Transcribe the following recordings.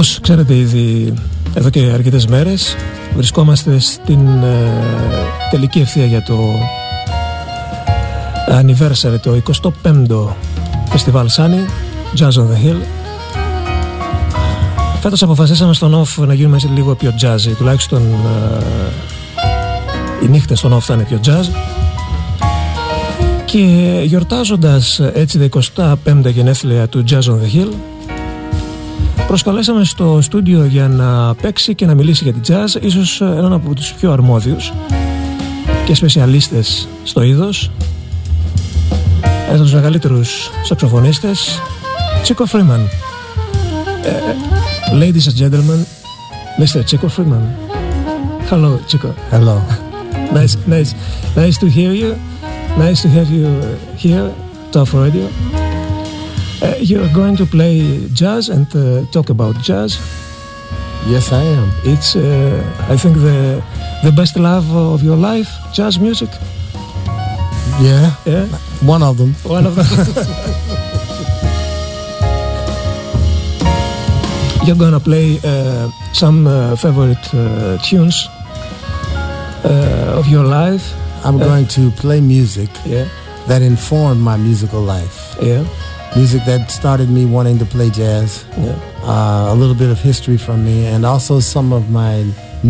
Όπως ξέρετε ήδη εδώ και αρκετές μέρες βρισκόμαστε στην τελική ευθεία για το Anniversary, το 25ο Φεστιβάλ Sunny, Jazz on the Hill. Φέτος αποφασίσαμε στον off να γίνουμε λίγο πιο jazzy, τουλάχιστον οι νύχτες στον off θα είναι πιο jazz. Και γιορτάζοντας έτσι τα 25 γενέθλια του Jazz on the Hill, προσκαλέσαμε στο στούντιο για να παίξει και να μιλήσει για την jazz ίσως έναν από τους πιο αρμόδιους και σπεσιαλίστες στο είδος, ένας από τους μεγαλύτερους σαξοφωνίστες, Chico Freeman. Ladies and gentlemen, Mr. Chico Freeman. Hello, Chico. Hello. Nice to hear you. Nice to have you here, Top Radio. You're going to play jazz and talk about jazz. Yes, I am. It's, I think, the best love of your life, jazz music. Yeah. One of them. You're gonna play some favorite tunes of your life. I'm going to play music that informed my musical life. Yeah. Music that started me wanting to play jazz. Yeah. A little bit of history from me, and also some of my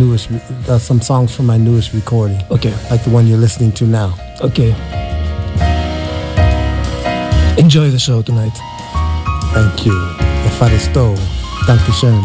newest, some songs from my newest recording. Okay. Like the one you're listening to now. Okay. Enjoy the show tonight. Thank you. Ευχαριστώ. Dankeschön.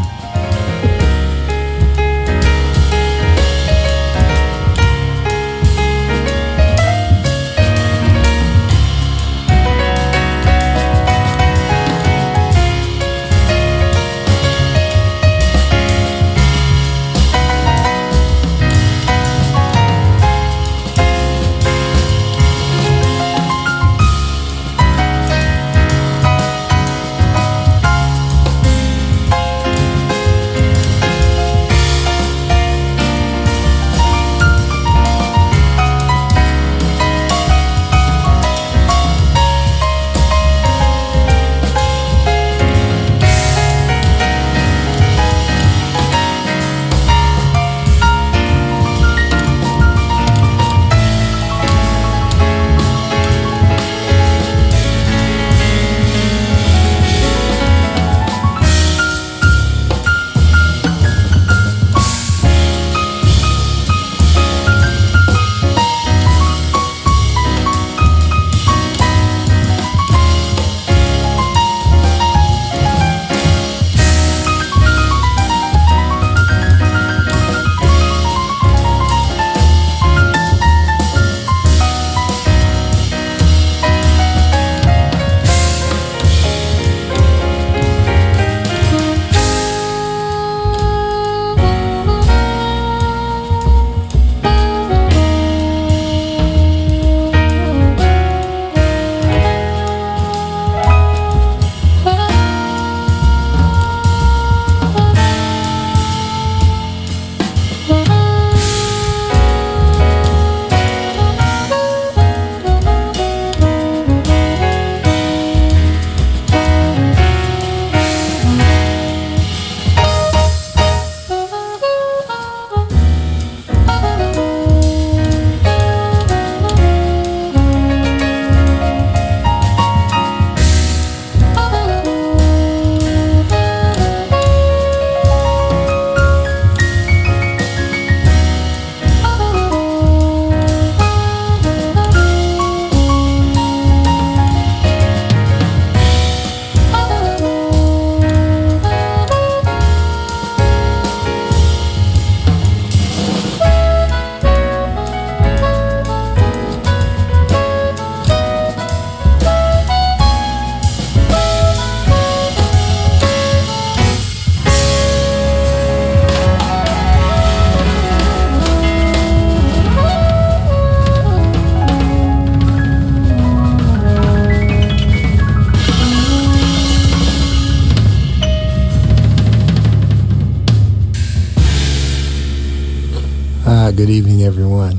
Good evening, everyone.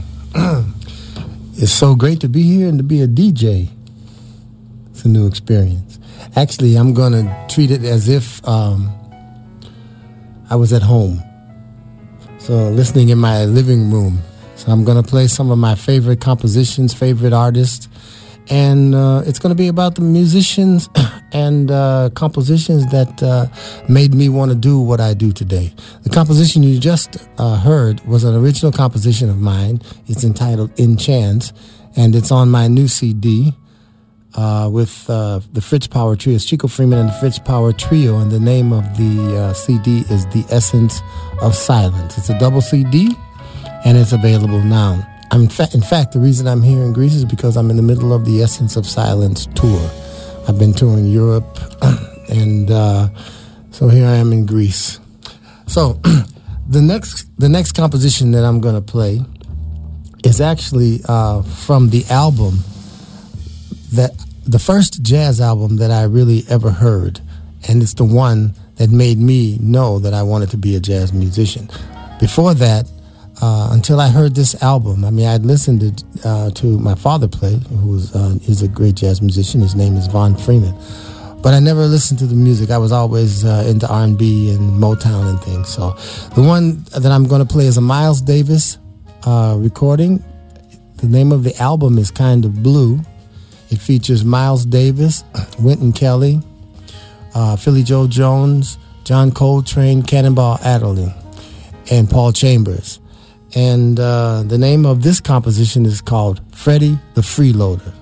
It's so great to be here and to be a DJ. It's a new experience. Actually, I'm going to treat it as if I was at home, so listening in my living room. So I'm going to play some of my favorite compositions, favorite artists, and it's going to be about the musicians and compositions that made me want to do what I do today. The composition you just heard was an original composition of mine. It's entitled In Chance, and it's on my new CD with the Fritz Power Trio. It's Chico Freeman and the Fritz Power Trio, and the name of the CD is The Essence of Silence. It's a double CD, and it's available now. In fact, the reason I'm here in Greece is because I'm in the middle of the Essence of Silence tour. I've been touring Europe, and so here I am in Greece. So the next composition that I'm going to play is actually from the album, that the first jazz album that I really ever heard, and it's the one that made me know that I wanted to be a jazz musician. Before that, until I heard this album, I mean, I'd listened to my father play, who is a great jazz musician. His name is Von Freeman. But I never listened to the music. I was always into R&B and Motown and things. So the one that I'm going to play is a Miles Davis recording. The name of the album is Kind of Blue. It features Miles Davis, Wynton Kelly, Philly Joe Jones, John Coltrane, Cannonball Adderley, and Paul Chambers. And the name of this composition is called Freddie the Freeloader.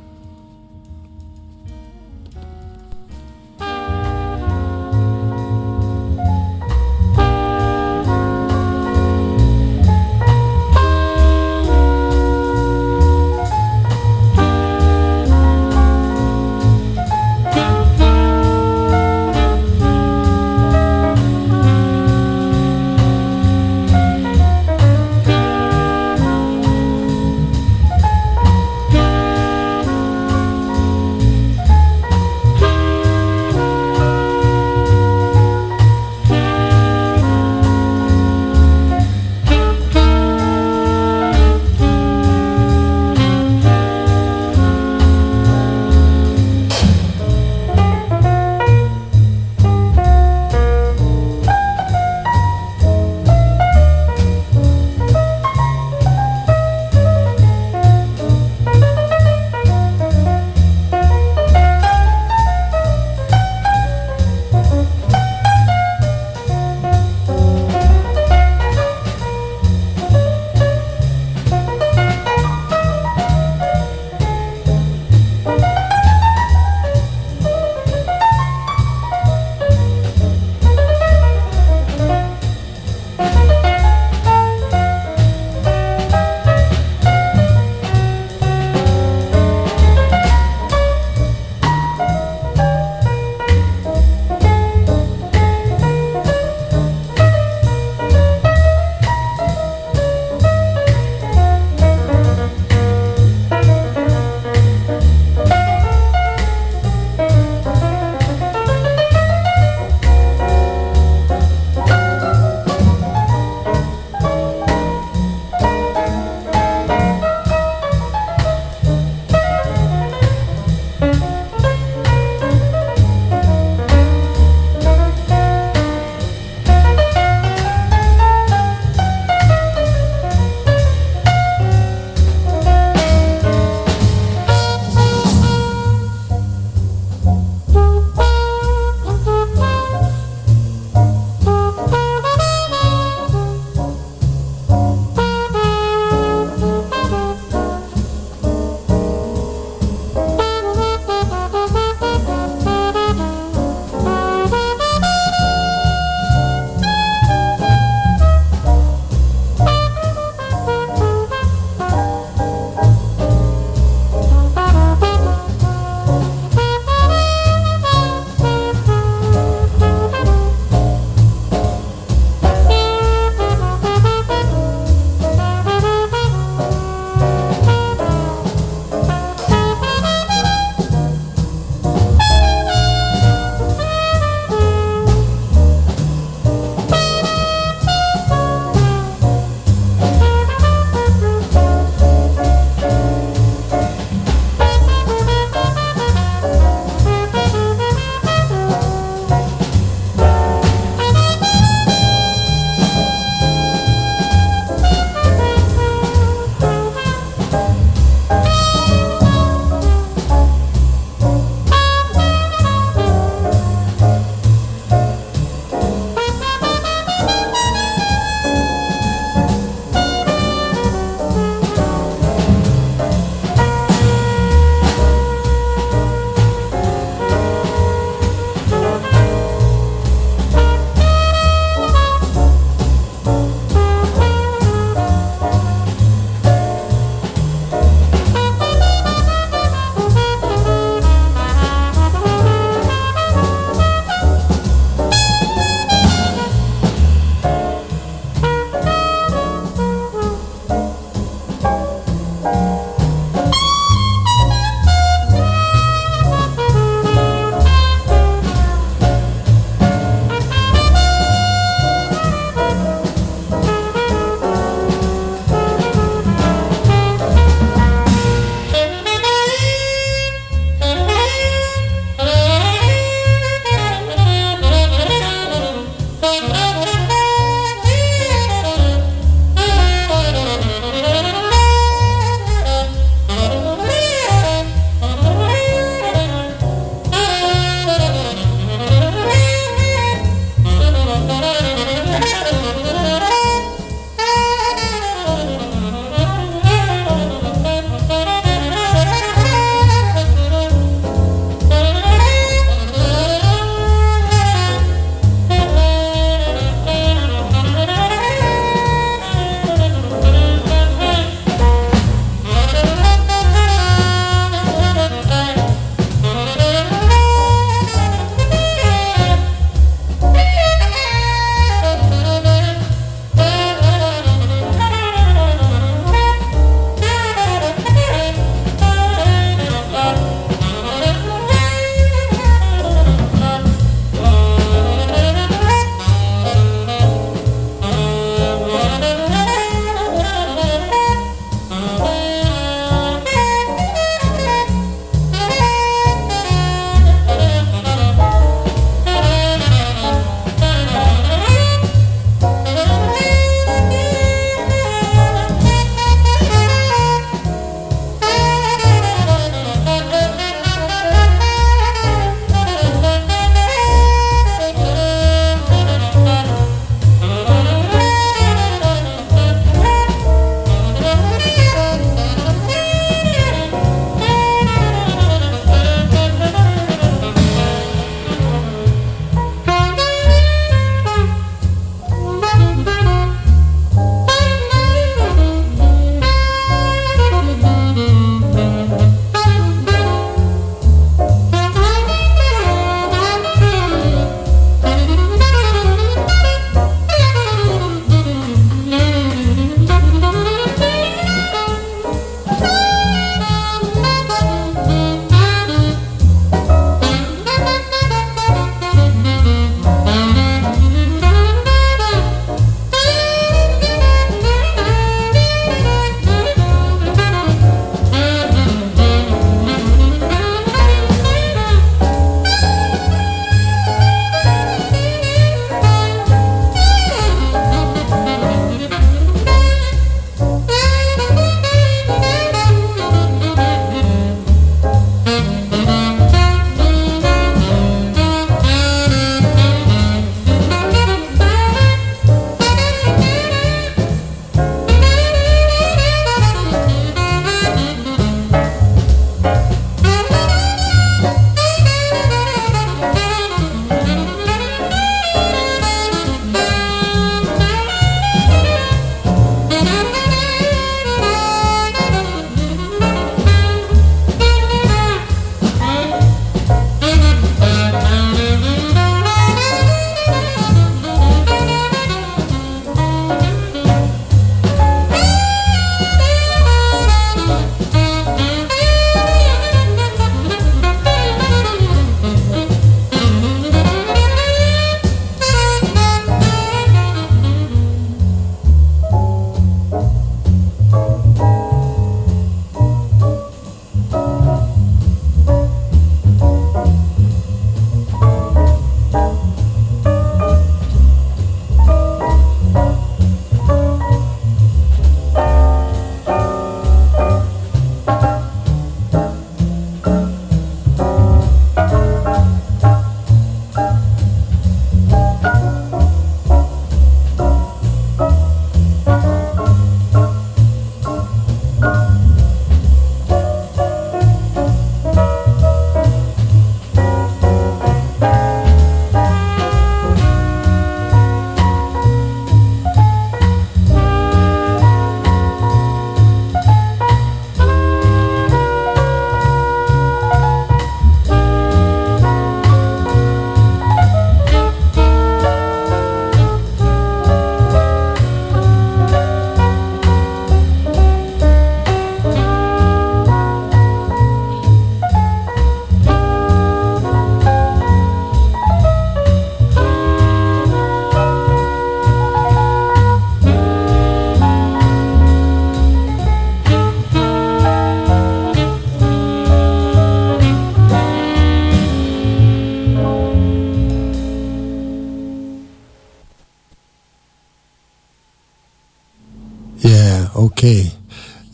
Yeah, okay.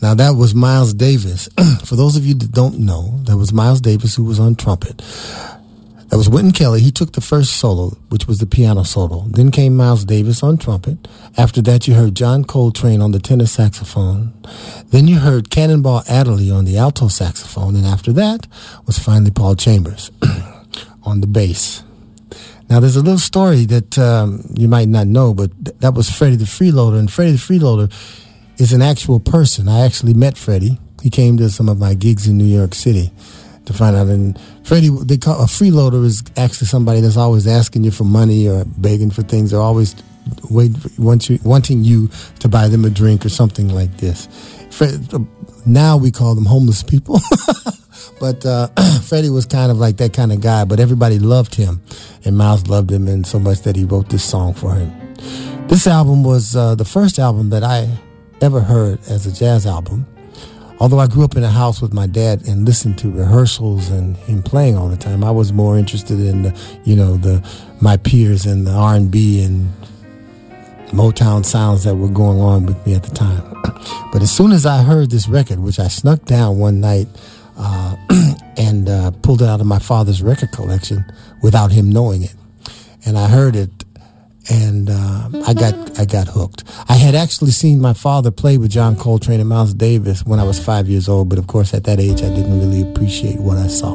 Now, that was Miles Davis. For those of you that don't know, that was Miles Davis, who was on trumpet. That was Wynton Kelly. He took the first solo, which was the piano solo. Then came Miles Davis on trumpet. After that, you heard John Coltrane on the tenor saxophone. Then you heard Cannonball Adderley on the alto saxophone. And after that was finally Paul Chambers on the bass. Now, there's a little story that you might not know, but that was Freddie the Freeloader. And Freddie the Freeloader is an actual person. I actually met Freddie. He came to some of my gigs in New York City to find out. And Freddie, they call a freeloader is actually somebody that's always asking you for money or begging for things. They're always wanting you to buy them a drink or something like this. Now we call them homeless people. But Freddie was kind of like that kind of guy, but everybody loved him. And Miles loved him, and so much that he wrote this song for him. This album was the first album that I ever heard as a jazz album. Although I grew up in a house with my dad and listened to rehearsals and him playing all the time, I was more interested in my peers and the R&B and Motown sounds that were going on with me at the time. But as soon as I heard this record, which I snuck down one night and pulled it out of my father's record collection without him knowing it, and I heard it, and I got hooked. I had actually seen my father play with John Coltrane and Miles Davis when I was 5 years old, but of course at that age I didn't really appreciate what I saw.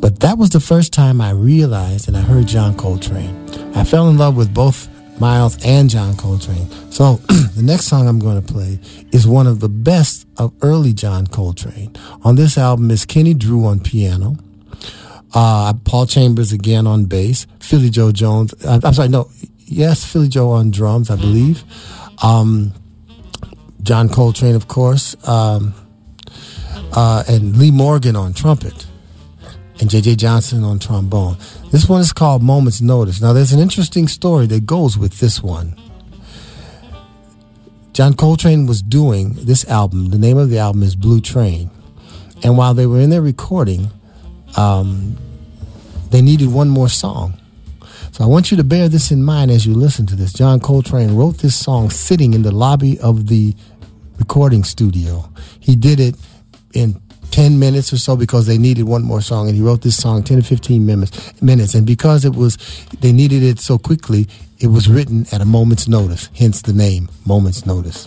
But that was the first time I realized and I heard John Coltrane. I fell in love with both Miles and John Coltrane. So the next song I'm going to play is one of the best of early John Coltrane. On this album is Kenny Drew on piano, Paul Chambers again on bass, Philly Joe Jones. Philly Joe on drums, I believe. John Coltrane, of course, and Lee Morgan on trumpet, and J.J. Johnson on trombone. This one is called Moments Notice. Now, there's an interesting story that goes with this one. John Coltrane was doing this album. The name of the album is Blue Train. And while they were in their recording, they needed one more song. So I want you to bear this in mind as you listen to this. John Coltrane wrote this song sitting in the lobby of the recording studio. He did it in 10 minutes or so because they needed one more song, and he wrote this song 10 to 15 minutes. And because they needed it so quickly, it was written at a moment's notice, hence the name Moment's Notice.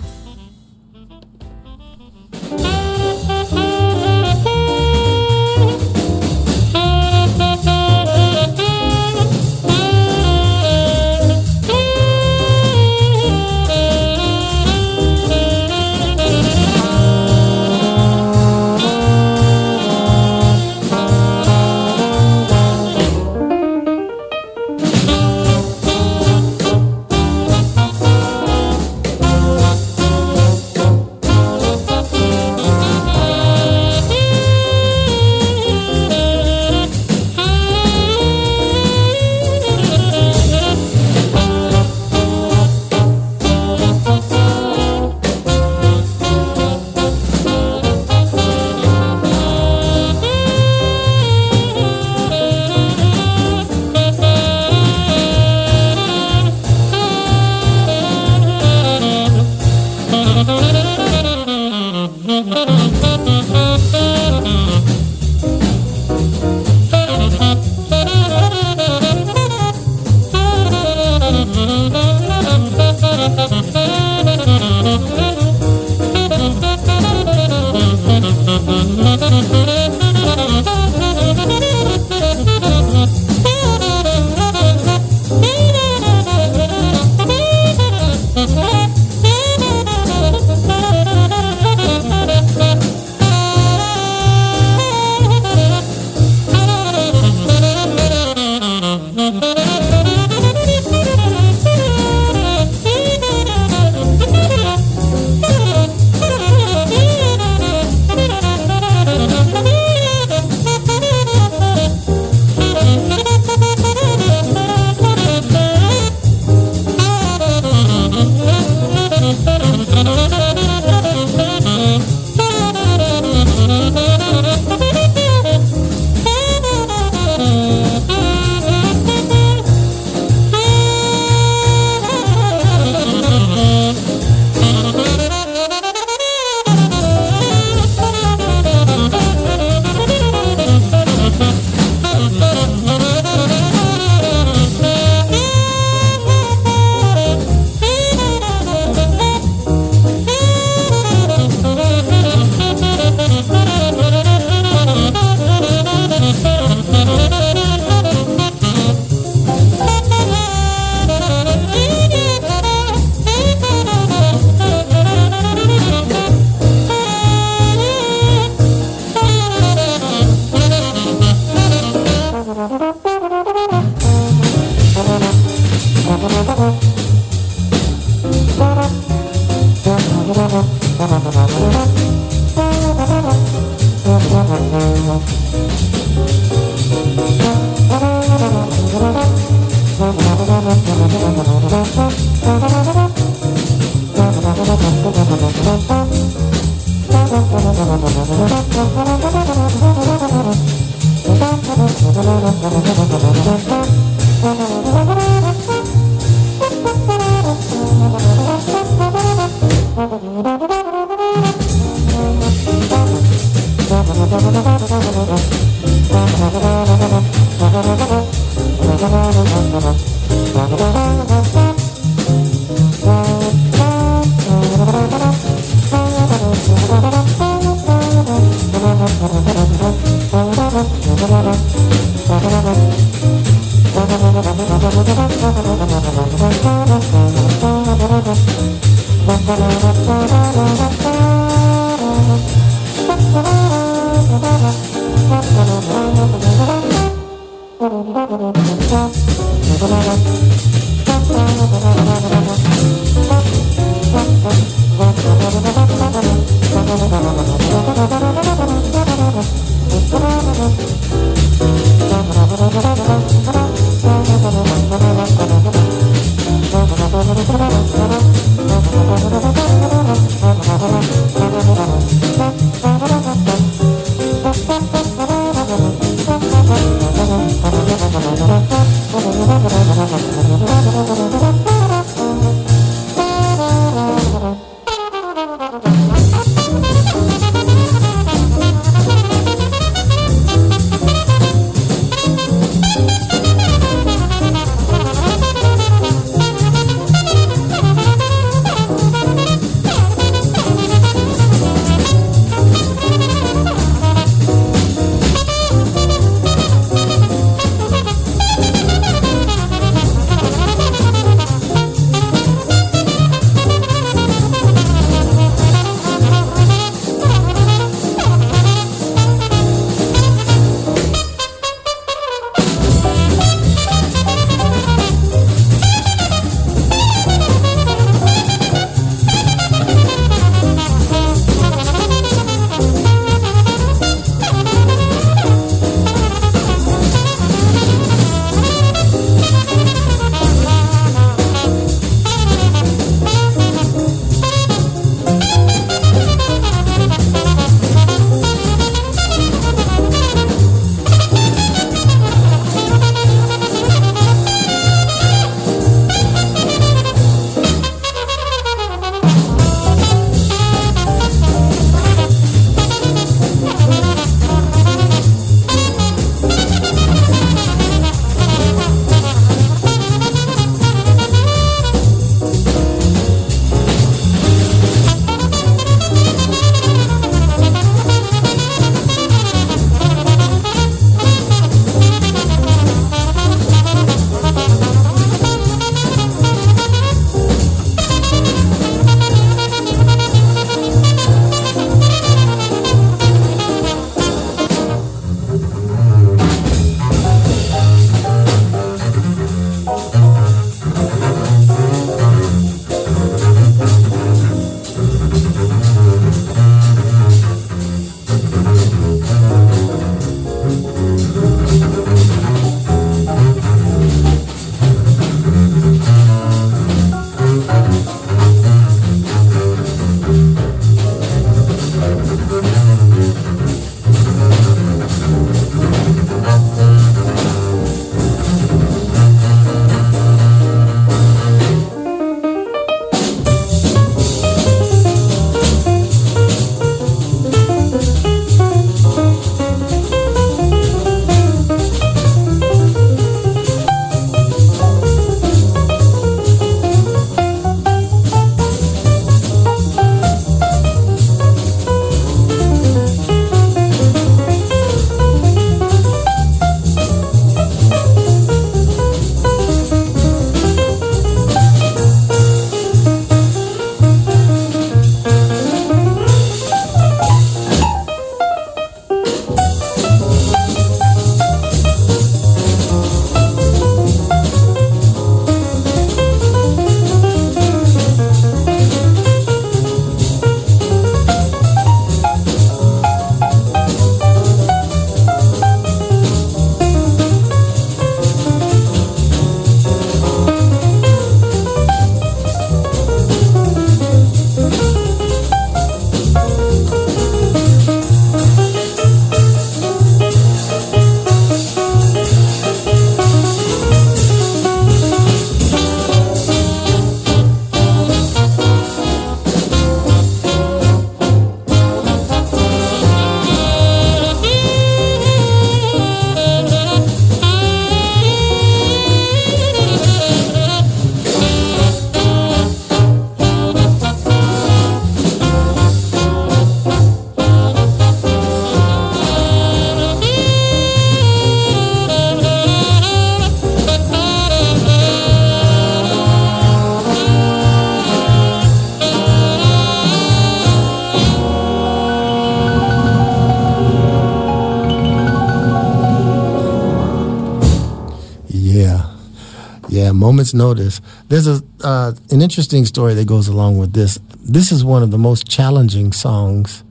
Moments Notice. There's an interesting story that goes along with this. This is one of the most challenging songs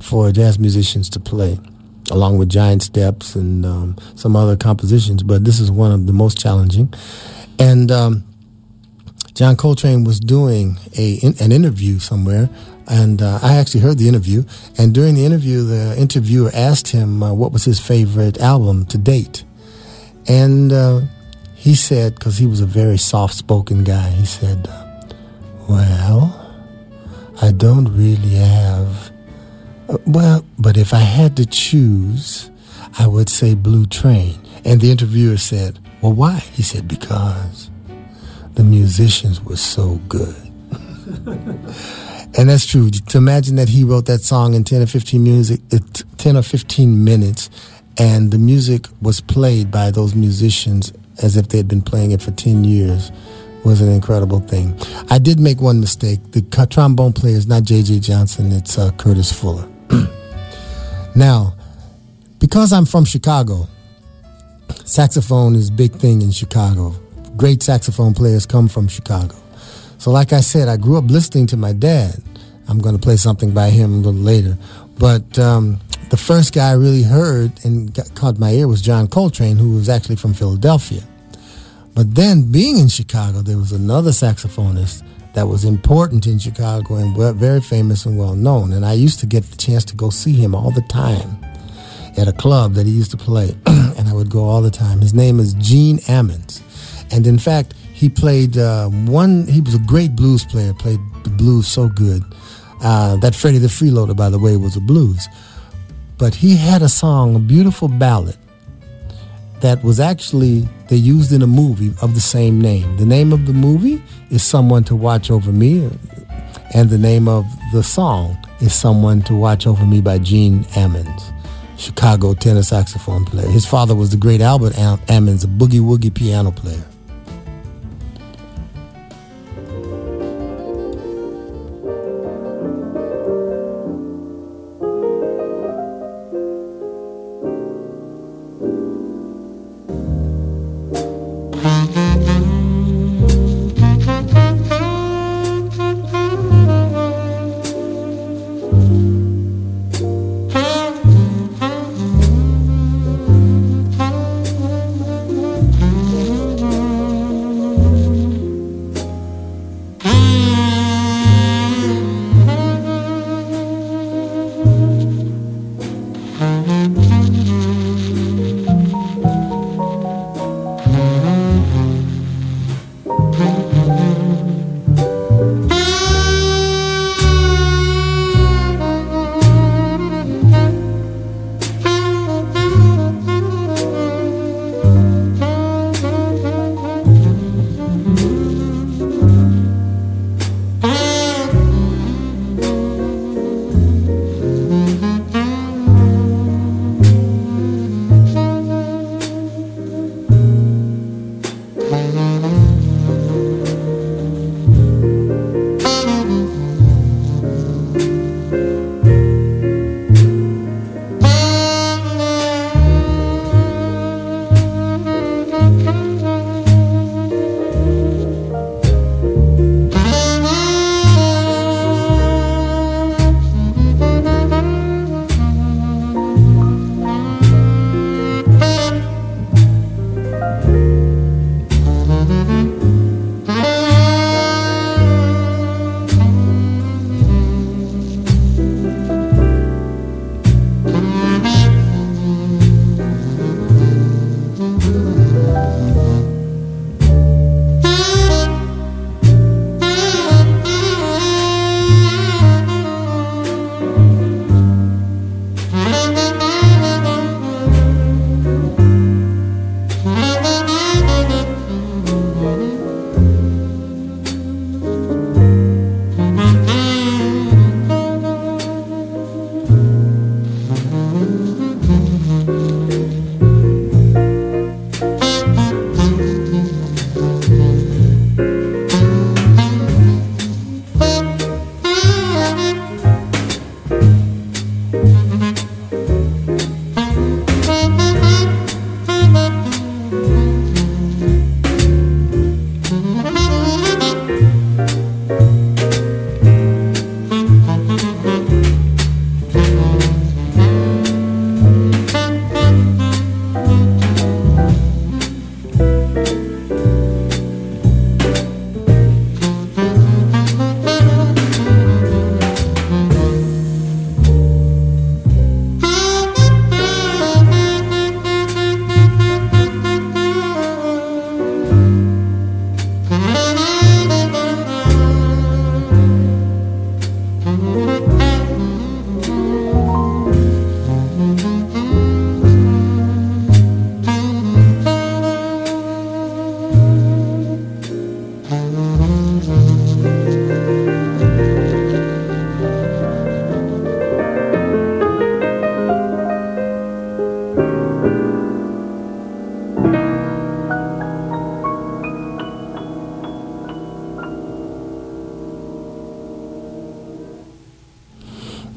for jazz musicians to play, along with Giant Steps and some other compositions, but this is one of the most challenging. And John Coltrane was doing an interview somewhere, and I actually heard the interview, and during the interview, the interviewer asked him what was his favorite album to date. And he said, because he was a very soft-spoken guy, he said, well, I don't really have... Well, but if I had to choose, I would say Blue Train. And the interviewer said, well, why? He said, because the musicians were so good. And that's true. To imagine that he wrote that song in 10 or 15 minutes, and the music was played by those musicians as if they had been playing it for 10 years was an incredible thing. I did make one mistake. The trombone player is not J.J. Johnson. It's Curtis Fuller. Now, because I'm from Chicago, saxophone is a big thing in Chicago. Great saxophone players come from Chicago. So like I said, I grew up listening to my dad. I'm going to play something by him a little later. But the first guy I really heard and caught my ear was John Coltrane, who was actually from Philadelphia. But then, being in Chicago, there was another saxophonist that was important in Chicago and very famous and well-known. And I used to get the chance to go see him all the time at a club that he used to play. And I would go all the time. His name is Gene Ammons. And in fact, he played he was a great blues player, played the blues so good. That Freddie the Freeloader, by the way, was a blues. But he had a song, a beautiful ballad, that was actually, they used in a movie of the same name. The name of the movie is Someone to Watch Over Me, and the name of the song is Someone to Watch Over Me by Gene Ammons, Chicago tenor saxophone player. His father was the great Albert Ammons, a boogie-woogie piano player.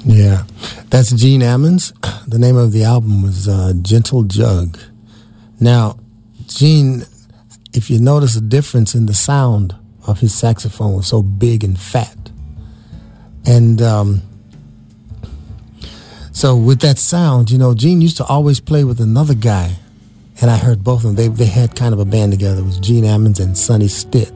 Yeah, that's Gene Ammons. The name of the album was Gentle Jug. Now, Gene, if you notice a difference in the sound of his saxophone, was so big and fat. And so with that sound, you know, Gene used to always play with another guy. And I heard both of them. They had kind of a band together. It was Gene Ammons and Sonny Stitt.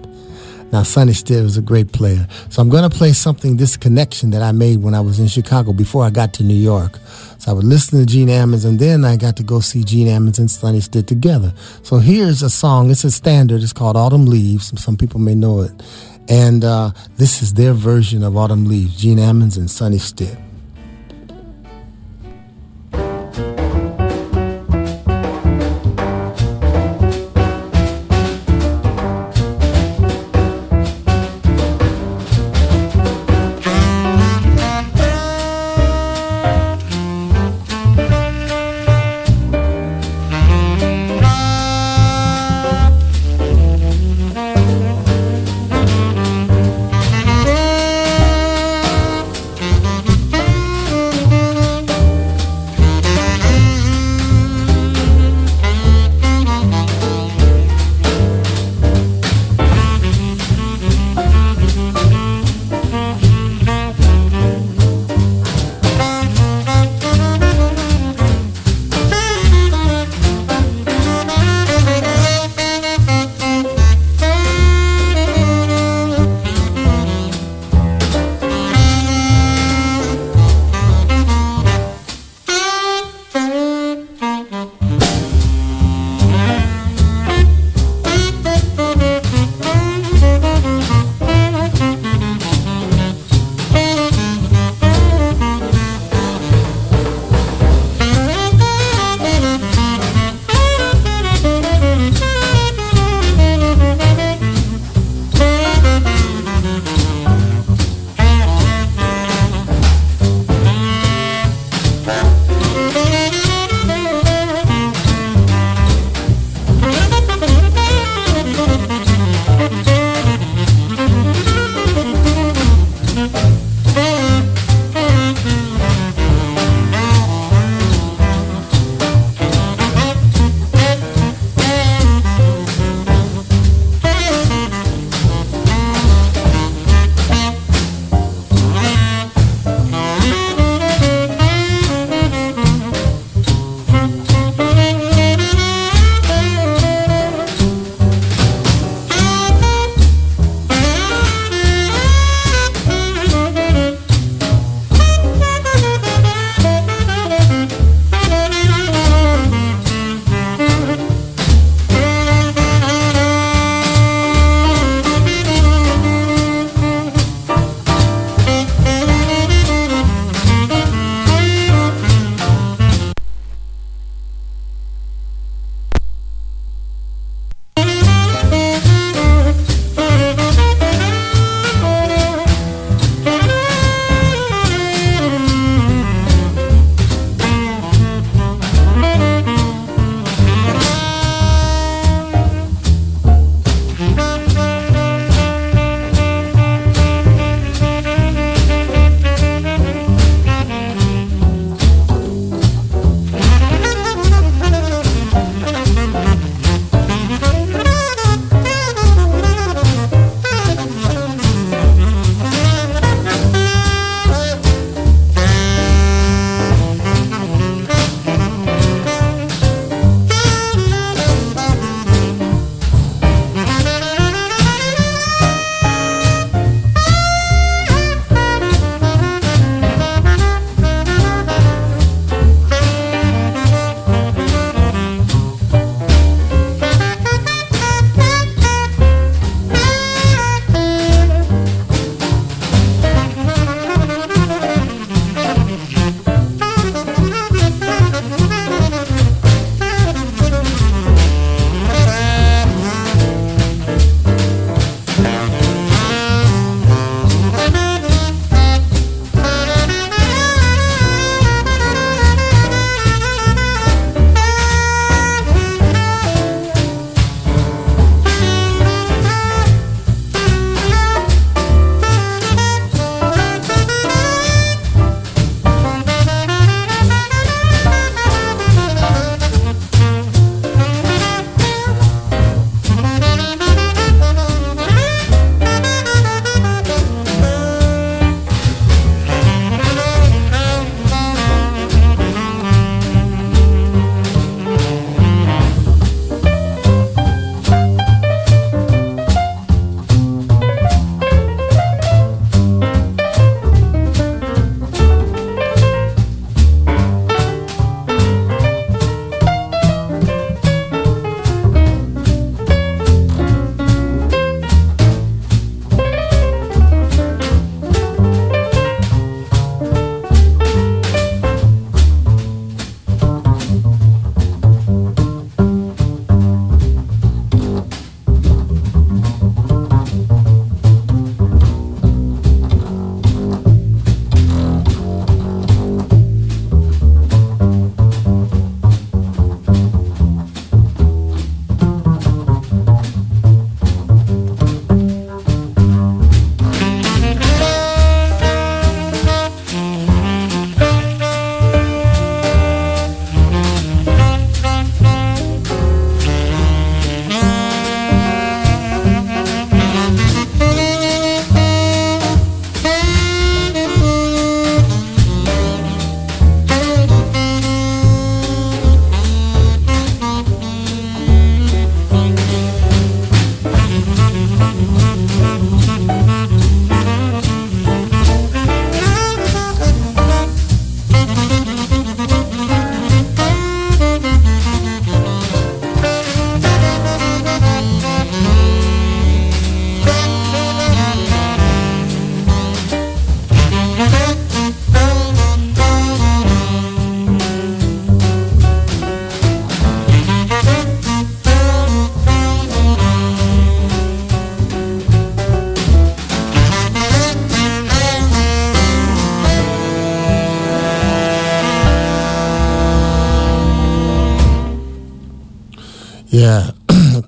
Now, Sonny Stitt was a great player. So I'm going to play something, this connection that I made when I was in Chicago before I got to New York. So I would listen to Gene Ammons, and then I got to go see Gene Ammons and Sonny Stitt together. So here's a song. It's a standard. It's called Autumn Leaves. Some people may know it. And this is their version of Autumn Leaves, Gene Ammons and Sonny Stitt.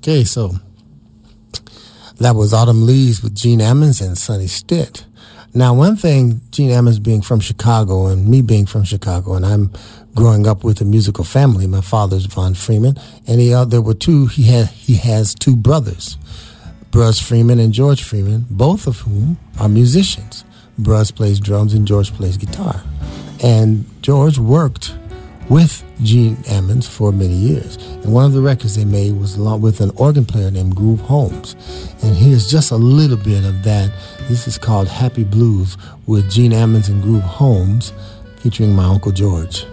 Okay, so that was Autumn Leaves with Gene Ammons and Sonny Stitt. Now, one thing, Gene Ammons being from Chicago and me being from Chicago, and I'm growing up with a musical family. My father's Von Freeman, and he has two brothers, Bruce Freeman and George Freeman, both of whom are musicians. Bruce plays drums and George plays guitar. And George worked with Gene Ammons for many years. And one of the records they made was along with an organ player named Groove Holmes. And here's just a little bit of that. This is called Happy Blues with Gene Ammons and Groove Holmes featuring my Uncle George.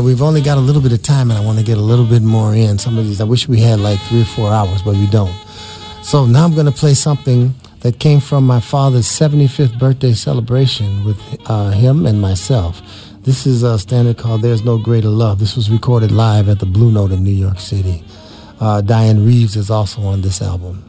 We've only got a little bit of time, and I want to get a little bit more in. Some of these, I wish we had like 3 or 4 hours, but we don't. So now I'm going to play something that came from my father's 75th birthday celebration with him and myself. This is a standard called There's No Greater Love. This was recorded live at the Blue Note in New York City. Diane Reeves is also on this album.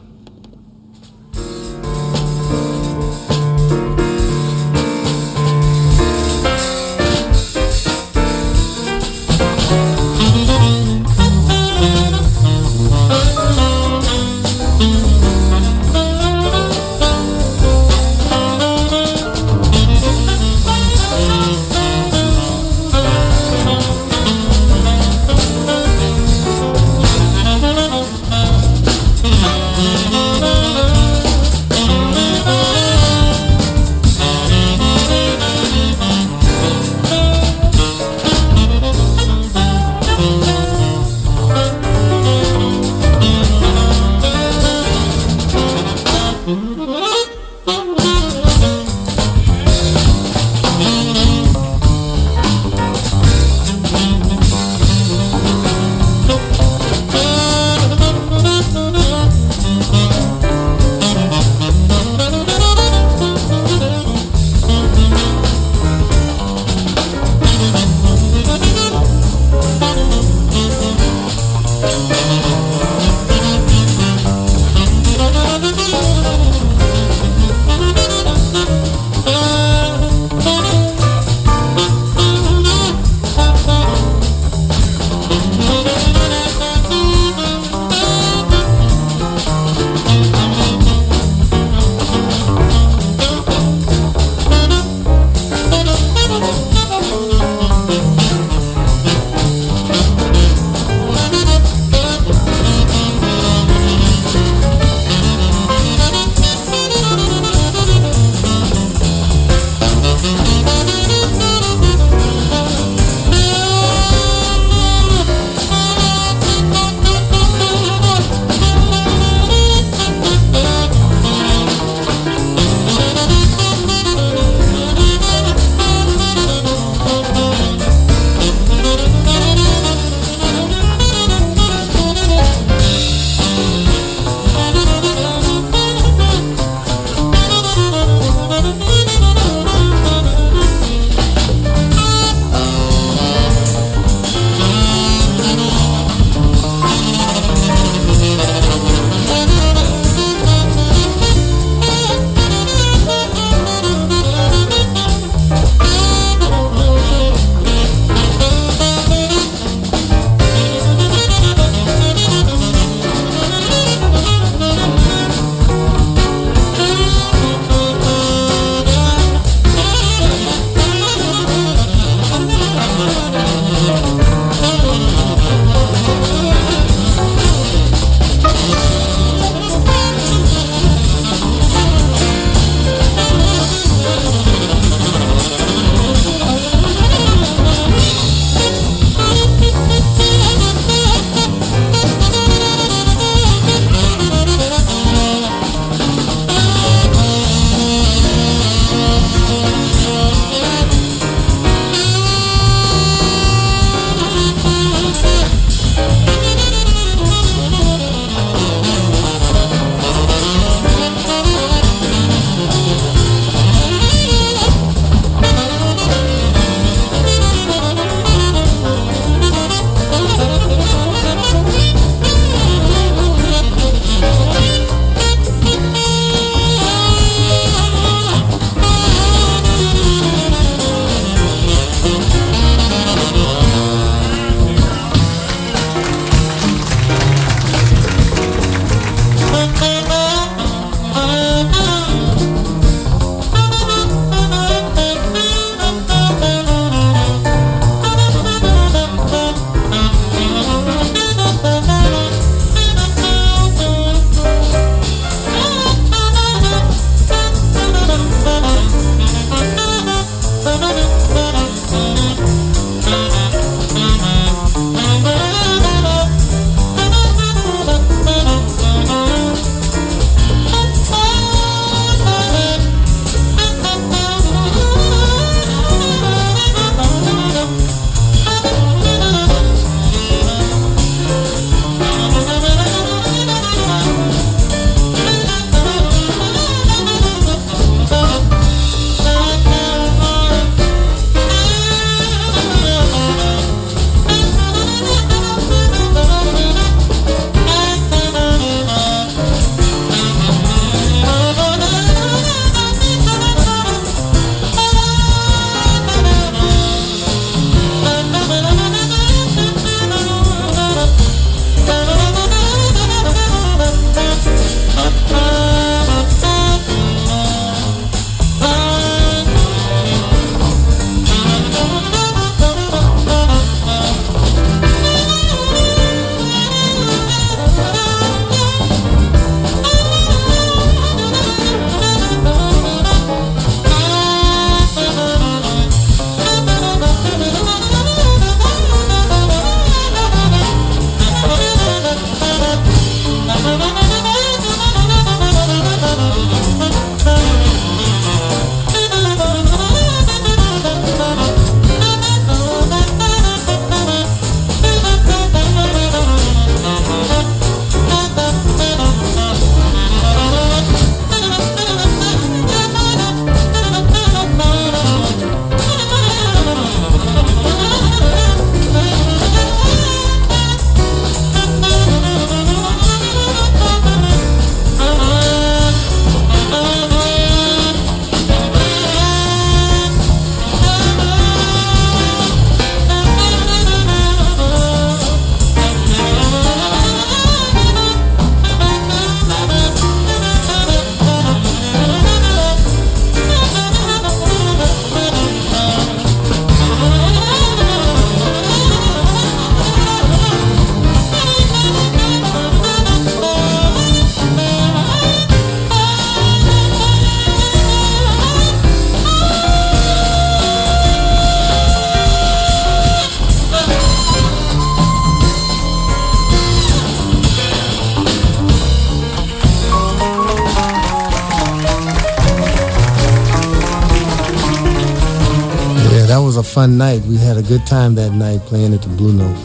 a fun night. We had a good time that night playing at the Blue Note.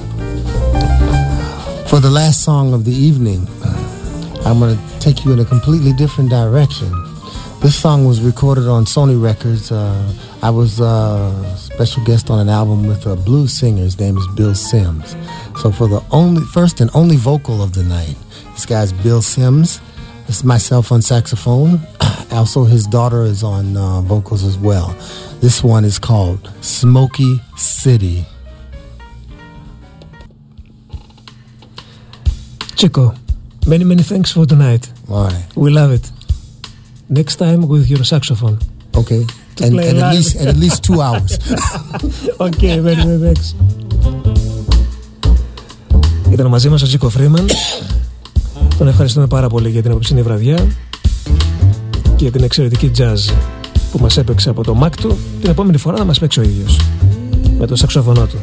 For the last song of the evening, I'm going to take you in a completely different direction. This song was recorded on Sony Records. I was a special guest on an album with a blues singer. His name is Bill Sims. So for the first and only vocal of the night, this guy's Bill Sims. It's myself on saxophone. Also, his daughter is on vocals as well. This one is called Smoky City. Chico, many, many thanks for tonight. Why? We love it. Next time with your saxophone. Okay. And at least 2 hours. Okay, many, many thanks. Ήταν μαζί μας ο Chico Freeman. Τον ευχαριστούμε πάρα πολύ για την απόψινή βραδιά και για την εξαιρετική jazz που μας έπαιξε από το Μακ του. Την επόμενη φορά θα μας παίξει ο ίδιος με το σαξοφωνό του.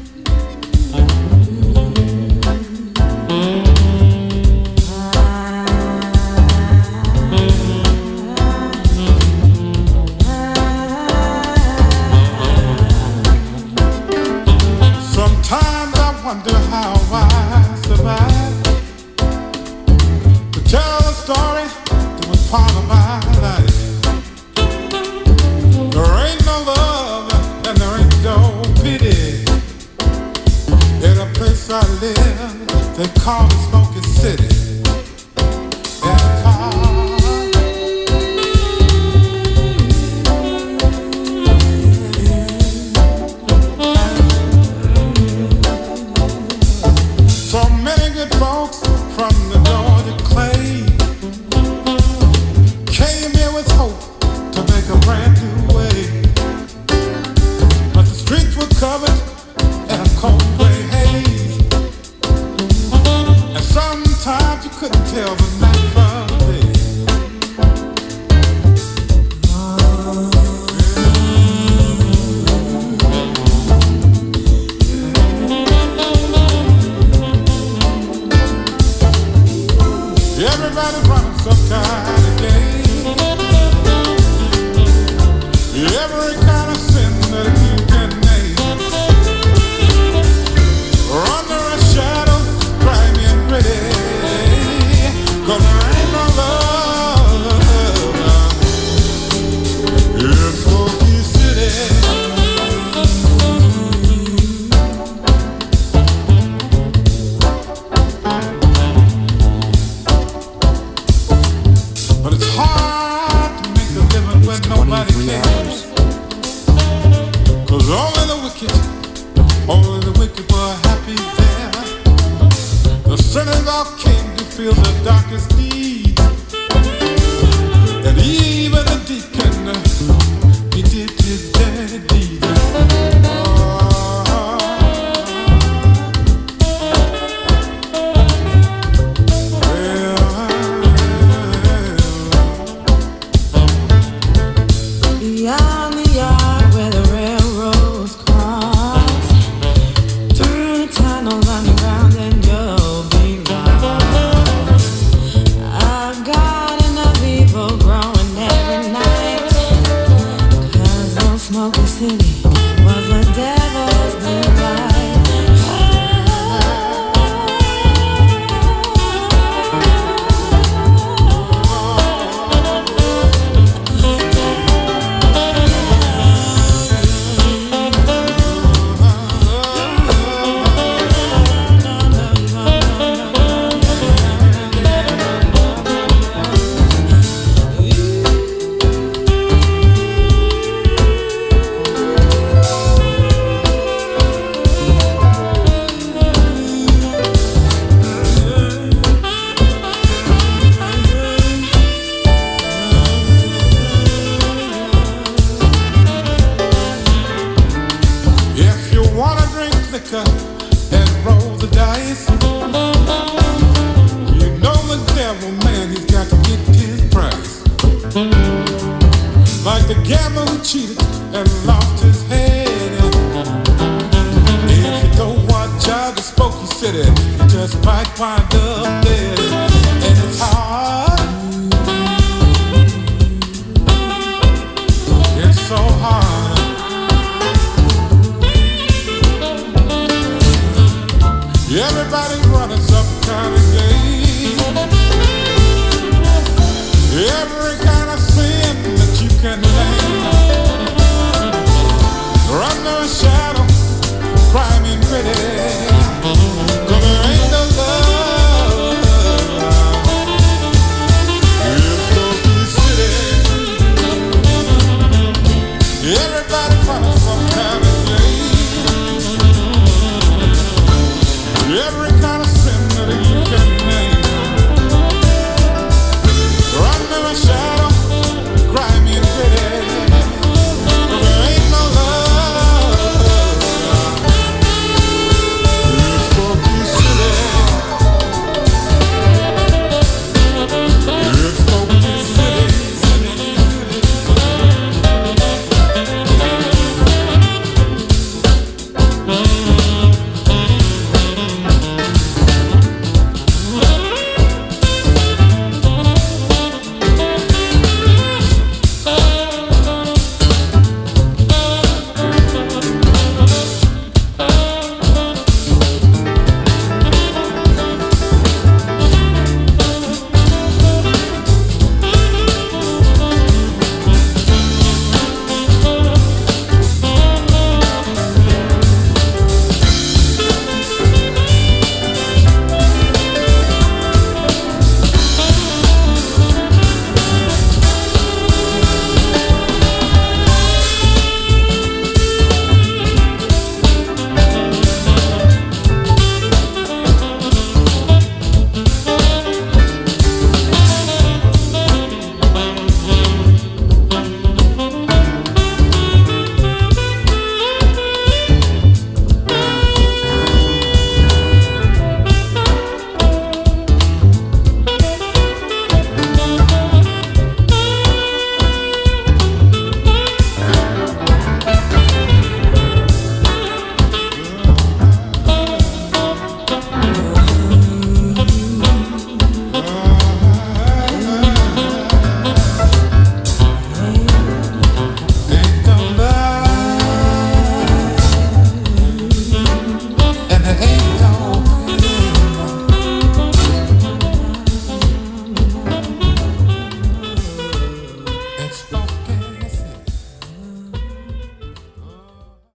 Just might wind up there.